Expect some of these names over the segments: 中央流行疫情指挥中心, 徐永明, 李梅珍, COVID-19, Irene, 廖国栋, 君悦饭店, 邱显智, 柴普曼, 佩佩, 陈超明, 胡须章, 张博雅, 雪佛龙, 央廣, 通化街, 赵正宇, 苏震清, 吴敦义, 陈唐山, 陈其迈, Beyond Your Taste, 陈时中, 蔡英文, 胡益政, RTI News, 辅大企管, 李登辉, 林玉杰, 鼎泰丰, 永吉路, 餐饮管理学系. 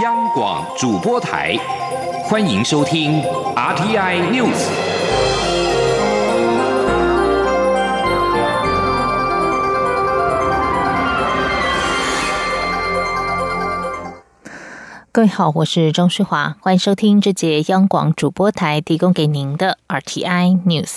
央广主播台，欢迎收听 RTI News。各位好，我是钟世华，欢迎收听这节央广主播台提供给您的 RTI News。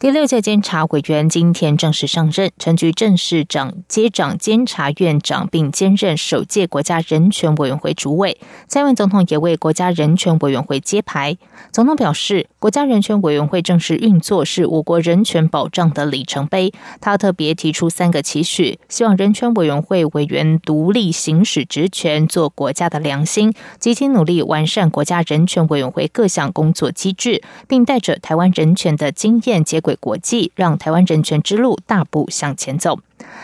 第六届监察委员今天正式上任，陈菊正式接掌监察院长，并兼任首届国家人权委员会主委。蔡英文总统也为国家人权委员会揭牌。总统表示，国家人权委员会正式运作是我国人权保障的里程碑。他特别提出3个期许，希望人权委员会委员独立行使职权，做国家的良心，积极努力完善国家人权委员会各项工作机制，并带着台湾人权的经验结果国际，让台湾人权之路大步向前走。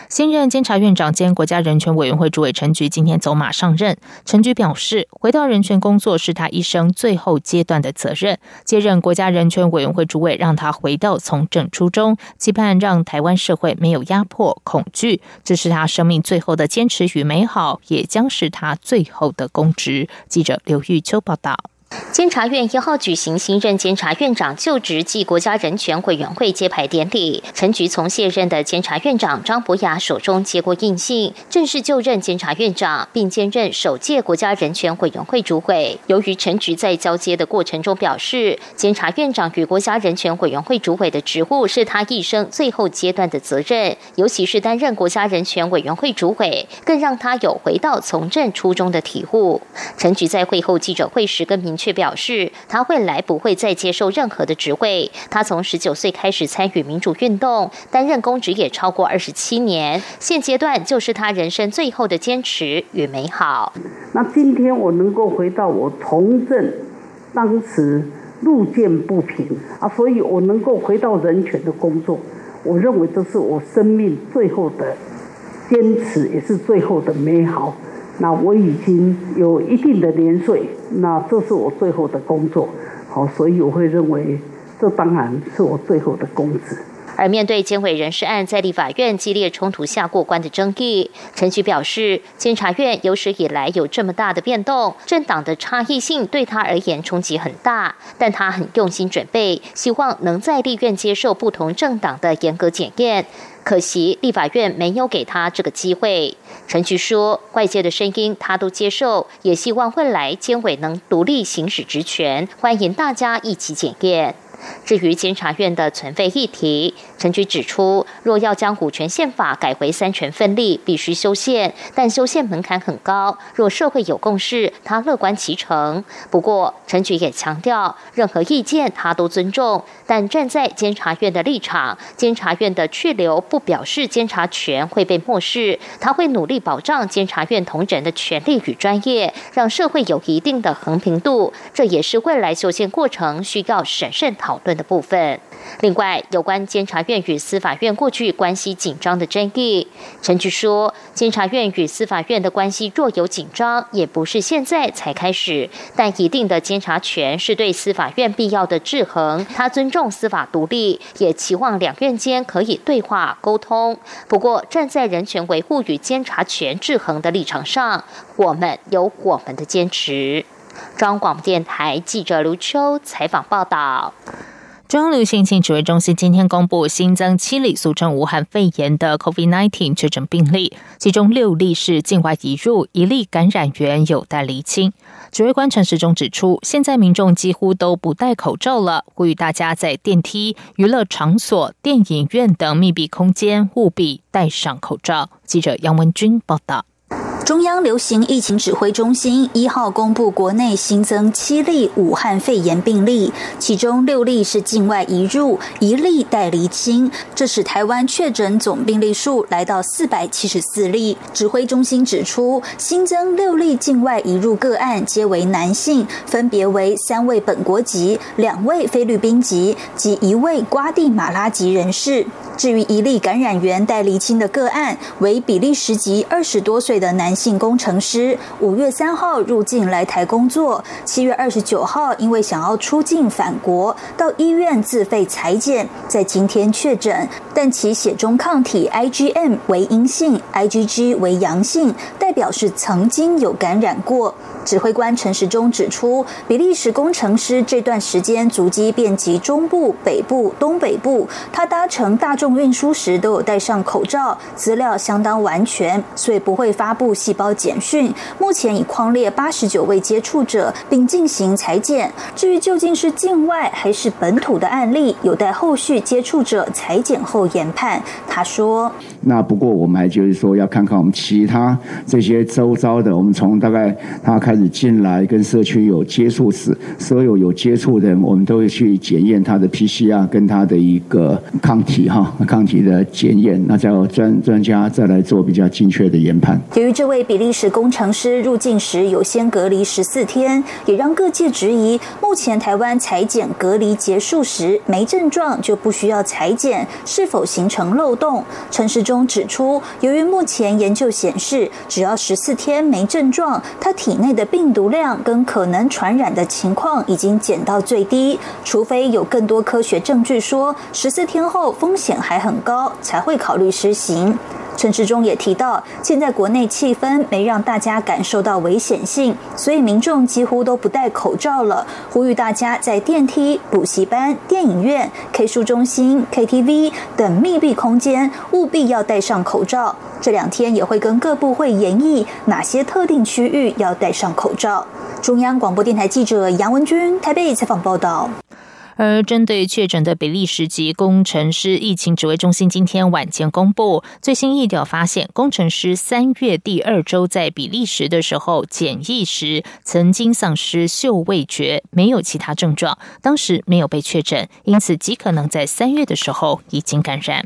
新任监察院长兼国家人权委员会主委陈菊今天走马上任。陈菊表示，回到人权工作是他一生最后阶段的责任，接任国家人权委员会主委让他回到从政初衷，期盼让台湾社会没有压迫、恐惧，这是他生命最后的坚持与美好，也将是他最后的公职。记者刘玉秋报道。监察院1号举行新任监察院长就职暨国家人权委员会揭牌典礼，陈菊从卸任的监察院长张博雅手中接过印信，正式就任监察院长，并兼任首届国家人权委员会主委。由于陈菊在交接的过程中表示，监察院长与国家人权委员会主委的职务是他一生最后阶段的责任，尤其是担任国家人权委员会主委，更让他有回到从政初衷的体悟。陈菊在会后记者会时更明确表示，他未来不会再接受任何的职位。他从19岁开始参与民主运动，担任公职也超过27年。现阶段就是他人生最后的坚持与美好。那今天我能够回到我从政，当时路见不平啊，所以我能够回到人权的工作，我认为这是我生命最后的坚持，也是最后的美好。那我已经有一定的年岁，那这是我最后的工作，好，所以我会认为这当然是我最后的公职。而面对监委人事案在立法院激烈冲突下过关的争议，陈菊表示，监察院有史以来有这么大的变动，政党的差异性对他而言冲击很大，但他很用心准备，希望能在立院接受不同政党的严格检验。可惜立法院没有给他这个机会。陈菊说，外界的声音他都接受，也希望未来监委能独立行使职权，欢迎大家一起检验。至于监察院的存废议题，陈菊指出，若要将5权宪法改回3权分立，必须修宪，但修宪门槛很高，若社会有共识，他乐观其成。不过陈菊也强调，任何意见他都尊重，但站在监察院的立场，监察院的去留不表示监察权会被漠视，他会努力保障监察院同仁的权利与专业，让社会有一定的衡平度，这也是未来修宪过程需要审慎讨论的部分。另外，有关监察院与司法院过去关系紧张的争议，陈菊说，监察院与司法院的关系若有紧张，也不是现在才开始，但一定的监察权是对司法院必要的制衡，他尊重司法独立，也期望两院间可以对话沟通。不过，站在人权维护与监察权制衡的立场上，我们有我们的坚持。中央广播电台记者卢秋采访报道。中央流行疫情指挥中心今天公布新增7例俗称武汉肺炎的 COVID-19 确诊病例，其中6例是境外移入，1例感染源有待厘清。指挥官陈时中指出，现在民众几乎都不戴口罩了，呼吁大家在电梯、娱乐场所、电影院等密闭空间务必戴上口罩。记者杨文君报道。中央流行疫情指挥中心1号公布国内新增7例武汉肺炎病例，其中6例是境外移入，1例待厘清，这使台湾确诊总病例数来到474例。指挥中心指出，新增6例境外移入个案皆为男性，分别为3位本国籍、2位菲律宾籍及1位瓜地马拉籍人士。至于一例感染源待厘清的个案，为比利时籍20多岁的男性工程师，5月3号入境来台工作，7月29号因为想要出境返国，到医院自费裁剪，在今天确诊，但其血中抗体 IgM 为阴性， IgG 为阳性，代表是曾经有感染过。指挥官陈时中指出，比利时工程师这段时间足迹遍及中部、北部、东北部，他搭乘大众运输时都有戴上口罩，资料相当完全，所以不会发布细胞简讯。目前已匡列89位接触者，并进行裁剪。至于究竟是境外还是本土的案例，有待后续接触者裁剪后研判。他说：“那不过我们还就是说要看看我们其他这些周遭的，我们从大概他开。”进来跟社区有接触史，所有接触的人，我们都会去检验他的 PCR 跟他的一个抗体的检验，那再有专家再来做比较精确的研判。由于这位比利时工程师入境时有先隔离14天，也让各界质疑，目前台湾裁剪隔离结束时没症状就不需要裁剪，是否形成漏洞？陈时中指出，由于目前研究显示，只要14天没症状，他体内的病毒量跟可能传染的情况已经减到最低，除非有更多科学证据说14天后风险还很高，才会考虑施行。陈时中也提到，现在国内气氛没让大家感受到危险性，所以民众几乎都不戴口罩了，呼吁大家在电梯、补习班、电影院、K 书中心、KTV 等密闭空间务必要戴上口罩。这2天也会跟各部会研议哪些特定区域要戴上口罩。中央广播电台记者杨文君台北采访报道。而针对确诊的比利时籍工程师，疫情指挥中心今天晚间公布最新疫调发现，工程师3月第2周在比利时的时候检疫时，曾经丧失嗅味觉，没有其他症状，当时没有被确诊，因此极可能在3月的时候已经感染。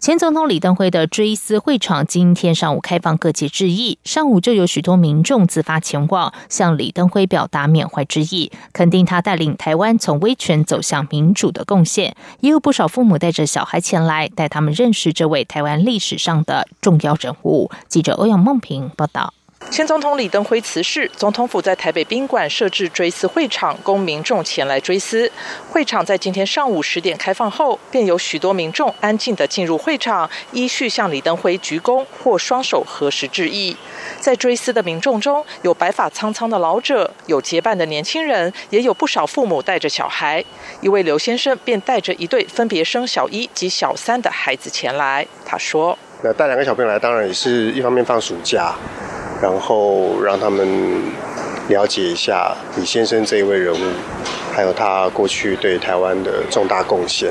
前总统李登辉的追思会场今天上午开放各界致意，上午就有许多民众自发前往，向李登辉表达缅怀之意，肯定他带领台湾从威权走向民主的贡献。也有不少父母带着小孩前来，带他们认识这位台湾历史上的重要人物。记者欧阳梦平报道。前总统李登辉辞世，总统府在台北宾馆设置追思会场，供民众前来追思。会场在今天上午10点开放后，便有许多民众安静地进入会场，依序向李登辉鞠躬或双手合十致意。在追思的民众中，有白发苍苍的老者，有结伴的年轻人，也有不少父母带着小孩。一位刘先生便带着一对分别生小1及小3的孩子前来。他说：“那带2个小朋友来，当然也是一方面放暑假。”然后让他们了解一下李先生这一位人物，还有他过去对台湾的重大贡献。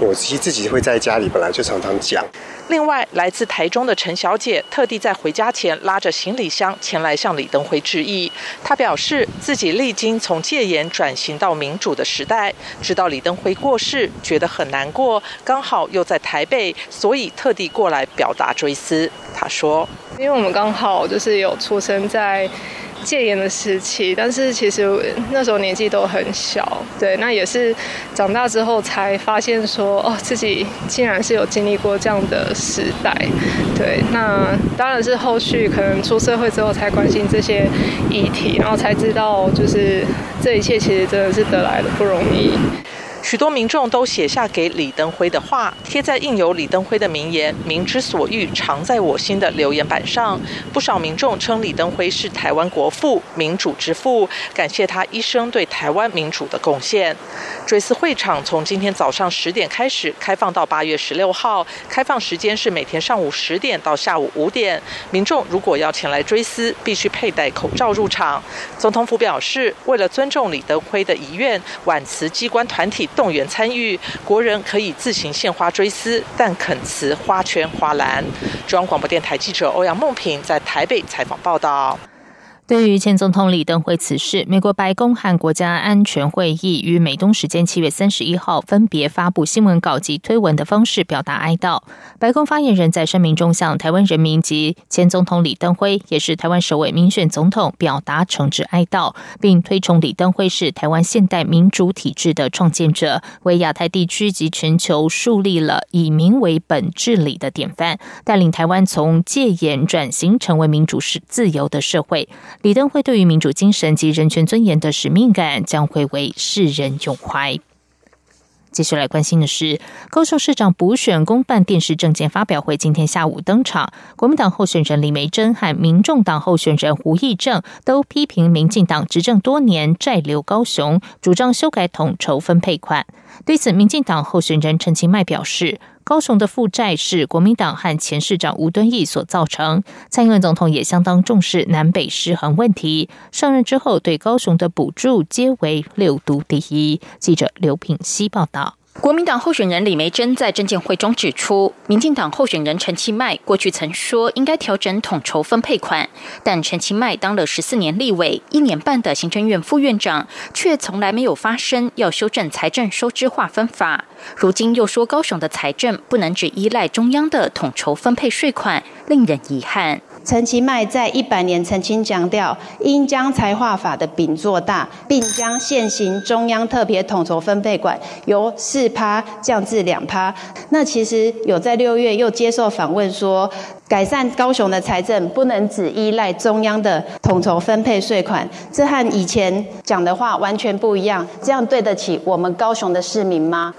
我自己会在家里本来就常常讲。另外，来自台中的陈小姐特地在回家前拉着行李箱前来向李登辉致意。她表示，自己历经从戒严转型到民主的时代，直到李登辉过世，觉得很难过，刚好又在台北，所以特地过来表达追思。她说：“因为我们刚好就是有出生在戒严的时期，但是其实那时候年纪都很小，对，那也是长大之后才发现说，哦，自己竟然是有经历过这样的时代，对，那当然是后续可能出社会之后才关心这些议题，然后才知道就是这一切其实真的是得来的不容易。”许多民众都写下给李登辉的话，贴在印有李登辉的名言“民之所欲，常在我心”的留言板上。不少民众称李登辉是台湾国父、民主之父，感谢他一生对台湾民主的贡献。追思会场从今天早上10点开始开放到8月16号，开放时间是每天上午10点到下午5点。民众如果要前来追思，必须佩戴口罩入场。总统府表示，为了尊重李登辉的遗愿，挽慈机关团体动员参与，国人可以自行献花追思，但恳辞花圈花篮。中央广播电台记者欧阳梦平在台北采访报道。对于前总统李登辉此事，美国白宫和国家安全会议于美东时间7月31号分别发布新闻稿及推文的方式表达哀悼。白宫发言人在声明中向台湾人民及前总统李登辉，也是台湾首位民选总统表达诚挚哀悼，并推崇李登辉是台湾现代民主体制的创建者，为亚太地区及全球树立了以民为本治理的典范，带领台湾从戒严转型成为民主自由的社会。李登辉对于民主精神及人权尊严的使命感将会为世人永怀。接下来关心的是，高雄市长补选公办电视政见发表会今天下午登场，国民党候选人李梅珍和民众党候选人胡益政都批评民进党执政多年债留高雄，主张修改统筹分配款。对此，民进党候选人陈其迈表示，高雄的负债是国民党和前市长吴敦义所造成，蔡英文总统也相当重视南北失衡问题，上任之后对高雄的补助皆为六都第一。记者刘品希报道。国民党候选人李梅珍在政见会中指出，民进党候选人陈其迈过去曾说应该调整统筹分配款，但陈其迈当了14年立委、1年半的行政院副院长，却从来没有发声要修正财政收支划分法。如今又说高雄的财政不能只依赖中央的统筹分配税款，令人遗憾。陈其迈在100年曾经强调，应将财划法的饼做大，并将现行中央特别统筹分配款由4%降至2%。那其实有在6月又接受访问说，改善高雄的财政不能只依赖中央的统筹分配税款，这和以前讲的话完全不一样。这样对得起我们高雄的市民吗？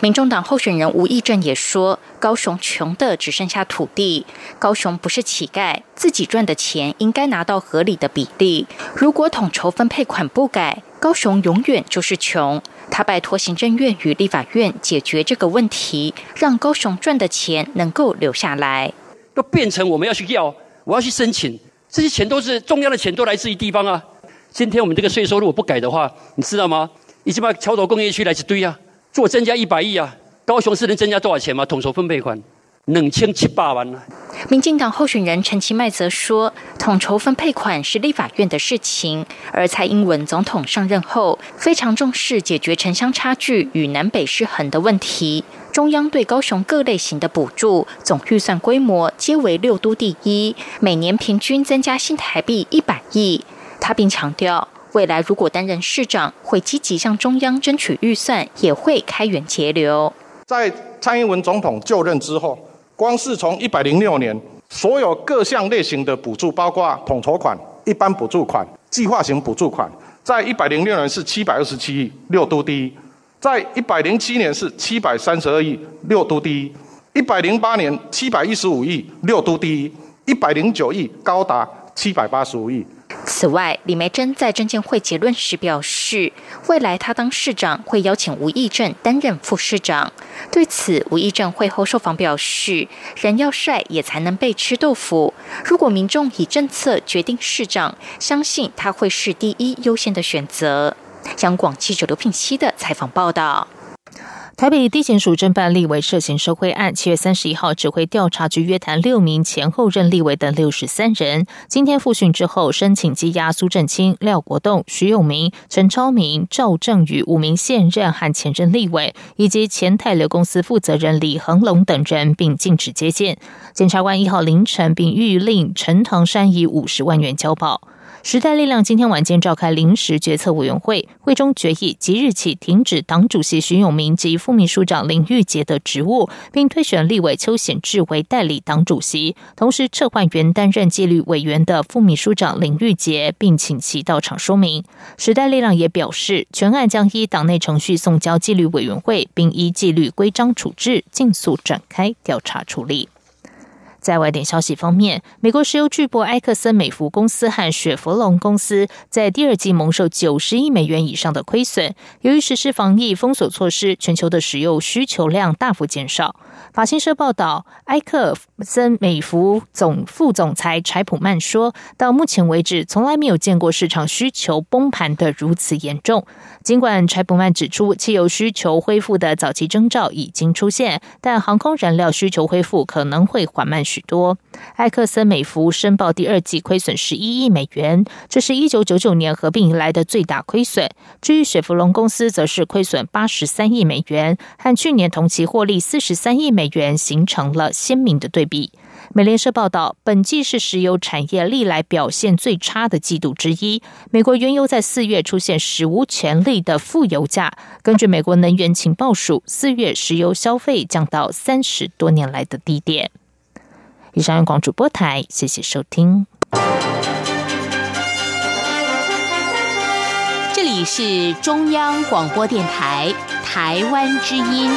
民众党候选人吴益政也说，高雄穷的只剩下土地，高雄不是乞丐，自己赚的钱应该拿到合理的比例，如果统筹分配款不改，高雄永远就是穷。他拜托行政院与立法院解决这个问题，让高雄赚的钱能够留下来。都变成我们要去要，我要去申请，这些钱都是中央的钱，都来自于地方啊。今天我们这个税收如果不改的话，你知道吗？已经把桥头工业区来一堆啊，做增加100亿啊，高雄市能增加多少钱吗？统筹分配款2700万啊。民进党候选人陈其迈则说，统筹分配款是立法院的事情，而蔡英文总统上任后非常重视解决城乡差距与南北失衡的问题，中央对高雄各类型的补助总预算规模皆为六都第一，每年平均增加新台币100亿。他并强调，未来如果担任市长，会积极向中央争取预算，也会开源节流。在蔡英文总统就任之后，光是从106年所有各项类型的补助，包括统筹款、一般补助款、计划型补助款，在106年是727亿，六都第一；在107年是732亿，六都第一；108年715亿，六都第一；109亿高达785亿。此外，李梅珍在政见会结论时表示，未来他当市长会邀请吴益政担任副市长。对此，吴益政会后受访表示，人要帅也才能被吃豆腐，如果民众以政策决定市长，相信他会是第一优先的选择。央广记者刘聘熙的采访报道。台北地检署侦办立委涉嫌受贿案，7月31号指挥调查局约谈6名前后任立委的63人，今天复讯之后申请羁押苏震清、廖国栋、徐永明、陈超明、赵正宇5名现任和前任立委，以及前泰流公司负责人李恒龙等人，并禁止接见。检察官1号凌晨并谕令陈唐山以50万元交保。时代力量今天晚间召开临时决策委员会，会中决议即日起停止党主席徐永明及副秘书长林玉杰的职务，并推选立委邱显智为代理党主席，同时撤换原担任纪律委员的副秘书长林玉杰，并请其到场说明。时代力量也表示，全案将依党内程序送交纪律委员会，并依纪律规章处置，尽速展开调查处理。在外电消息方面，美国石油巨擘埃克森美孚公司和雪佛龙公司在第2季蒙受90亿美元以上的亏损，由于实施防疫封锁措施，全球的石油需求量大幅减少。法新社报道，埃克森美孚副总裁柴普曼说，到目前为止从来没有见过市场需求崩盘的如此严重。尽管柴普曼指出，汽油需求恢复的早期征兆已经出现，但航空燃料需求恢复可能会缓慢需求。许多。埃克森美孚申报第二季亏损11亿美元，这是1999年合并以来的最大亏损。至于雪佛龙公司则是亏损83亿美元，和去年同期获利43亿美元形成了鲜明的对比。美联社报道，本季是石油产业历来表现最差的季度之一。美国原油在4月出现史无前例的负油价。根据美国能源情报署，4月石油消费降到30多年来的低点。以上由广主播台，谢谢收听。这里是中央广播电台，台湾之音。